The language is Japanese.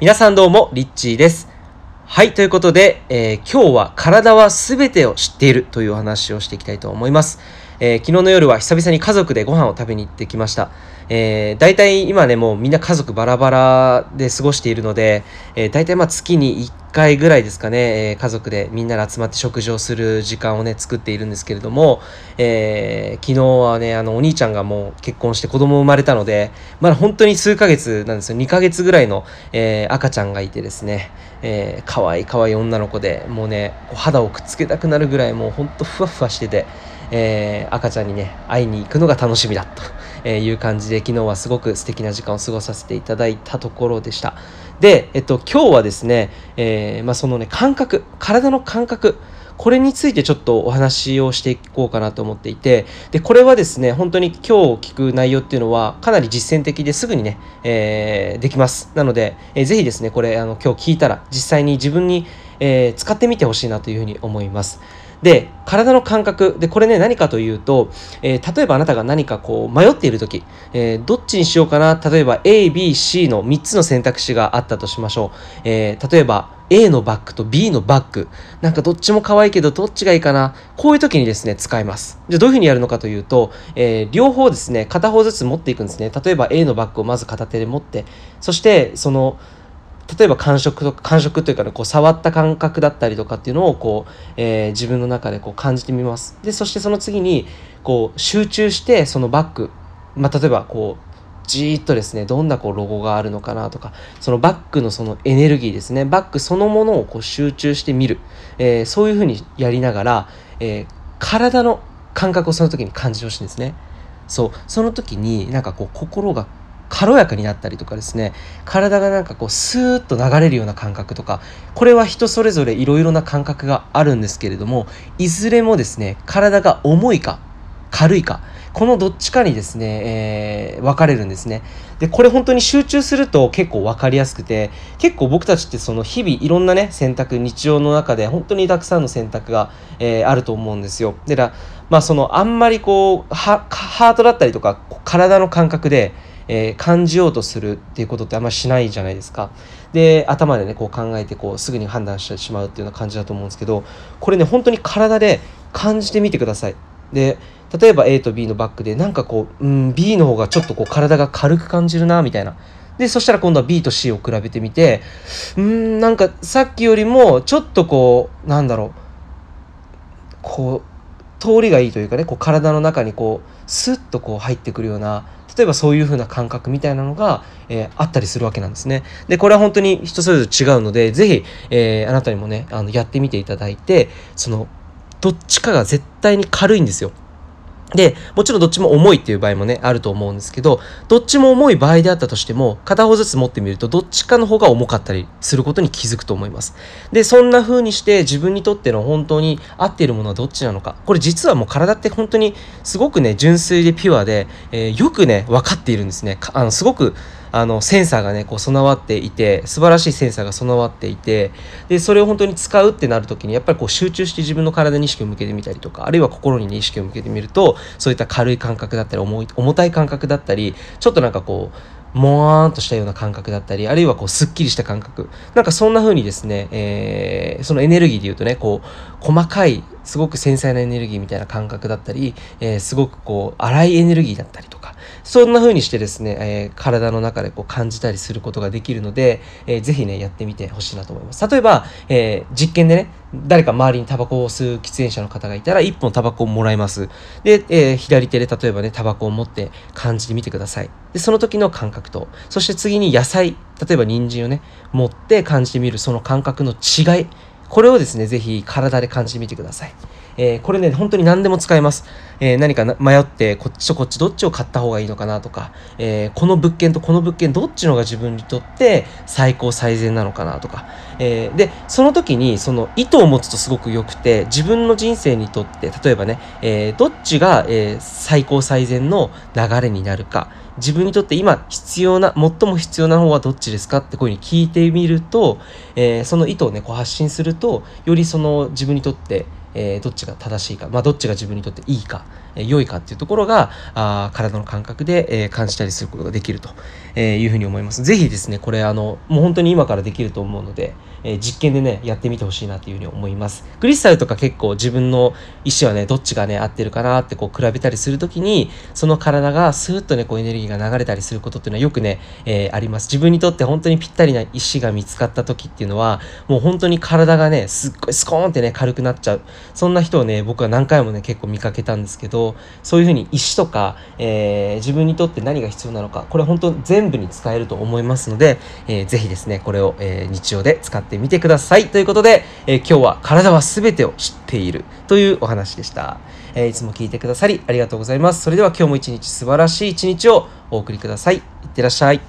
皆さんどうも、リッチーです。はい、ということで、今日は体は全てを知っているというお話をしていきたいと思います。昨日の夜は久々に家族でご飯を食べに行ってきました。大体今ね、もうみんな家族バラバラで過ごしているので、大体まあ月に1回ぐらいですかね、家族でみんなで集まって食事をする時間をね、作っているんですけれども、昨日はね、お兄ちゃんがもう結婚して子供生まれたので、まだ本当に数ヶ月なんですよ。2ヶ月ぐらいの、赤ちゃんがいてですね、かわいい女の子で、もうね、肌をくっつけたくなるぐらい、もうほんとふわふわしてて、赤ちゃんにね会いに行くのが楽しみだという感じで、昨日はすごく素敵な時間を過ごさせていただいたところでした。で、今日はですね、そのね体の感覚、これについてちょっとお話をしていこうかなと思っていて、でこれはですね、本当に今日聞く内容っていうのはかなり実践的ですぐにね、できます。なので、ぜひですね、これ今日聞いたら実際に自分に、使ってみてほしいなというふうに思います。で、体の感覚で、これね何かというと、例えばあなたが何かこう迷っている時、どっちにしようかな、例えば A、B、C の3つの選択肢があったとしましょう。例えば A のバッグと B のバッグ、なんかどっちも可愛いけどどっちがいいかな、こういう時にですね使います。じゃあどういうふうにやるのかというと、両方ですね片方ずつ持っていくんですね。例えば A のバッグをまず片手で持って、そしてその例えば感触というかね、こう触った感覚だったりとかっていうのをこう、自分の中でこう感じてみます。でそしてその次にこう集中して、そのバッグ、例えばこうじーっとですね、どんなこうロゴがあるのかなとか、そのバッグのそのエネルギーですね、バッグそのものをこう集中してみる、そういうふうにやりながら、体の感覚をその時に感じてほしいんですね。そう、その時になんかこう心が軽やかになったりとかですね、体がなんかこうスーッと流れるような感覚とか、これは人それぞれいろいろな感覚があるんですけれども、いずれもですね体が重いか軽いか、このどっちかにですね、分かれるんですね。でこれ本当に集中すると結構分かりやすくて、結構僕たちってその日々いろんなね選択、日常の中で本当にたくさんの選択が、あると思うんですよ。でそのあんまりこうハートだったりとか体の感覚で感じようとするっていうことってあんまりしないじゃないですか。で頭でねこう考えてこうすぐに判断してしまうっていうような感じだと思うんですけど、これね本当に体で感じてみてください。で例えば A と B のバッグでなんかこう、B の方がちょっとこう体が軽く感じるなみたいな。でそしたら今度は B と C を比べてみて、なんかさっきよりもちょっとこう通りがいいというかね、こう体の中にこうスッとこう入ってくるような、例えばそういう風な感覚みたいなのが、あったりするわけなんですね。でこれは本当に人それぞれ違うので、ぜひ、あなたにもねやってみていただいて、そのどっちかが絶対に軽いんですよ。でもちろんどっちも重いっていう場合もねあると思うんですけど、どっちも重い場合であったとしても片方ずつ持ってみるとどっちかの方が重かったりすることに気づくと思います。でそんな風にして自分にとっての本当に合っているものはどっちなのか、これ実はもう体って本当にすごくね純粋でピュアで、よくね分かっているんですね。すごくセンサーがねこう備わっていて、素晴らしいセンサーが備わっていて、でそれを本当に使うってなるときにやっぱりこう集中して自分の体に意識を向けてみたりとか、あるいは心に、ね、意識を向けてみると、そういった軽い感覚だったり重たい感覚だったり、ちょっとなんかこうもわーんとしたような感覚だったり、あるいはこうすっきりした感覚、なんかそんな風にですね、そのエネルギーでいうとねこう細かいすごく繊細なエネルギーみたいな感覚だったり、すごくこう粗いエネルギーだったりとか、そんな風にしてですね、体の中でこう感じたりすることができるので、ぜひねやってみてほしいなと思います。例えば、実験でね誰か周りにタバコを吸う喫煙者の方がいたら1本タバコをもらいます。で、左手で例えばねタバコを持って感じてみてください。でその時の感覚と、そして次に野菜、例えば人参をね持って感じてみるその感覚の違い、これをですねぜひ体で感じてみてください。これね本当に何でも使えます。何か迷ってこっちとこっちどっちを買った方がいいのかなとか、この物件とこの物件どっちの方が自分にとって最高最善なのかなとか、でその時にその意図を持つとすごくよくて、自分の人生にとって例えばね、どっちが、最高最善の流れになるか、自分にとって今必要な最も必要な方はどっちですかってこういうふうに聞いてみると、その意図をねこう発信すると、よりその自分にとってどっちが正しいか、どっちが自分にとっていいか、良いかっていうところが体の感覚で感じたりすることができるというふうに思います。ぜひですね、これもう本当に今からできると思うので、実験でねやってみてほしいなというふうに思います。クリスタルとか結構自分の石はねどっちがね合ってるかなってこう比べたりするときに、その体がスーッとねこうエネルギーが流れたりすることっていうのはよくね、あります。自分にとって本当にぴったりな石が見つかったときっていうのは、もう本当に体がねすっごいスコーンってね軽くなっちゃう、そんな人をね僕は何回もね結構見かけたんですけど、そういうふうに石とか、自分にとって何が必要なのか、これ本当全部に使えると思いますので、ぜひですねこれを、日常で使ってみてください。ということで、今日は体は全てを知っているというお話でした。いつも聞いてくださりありがとうございます。それでは今日も一日素晴らしい一日をお送りください。いってらっしゃい。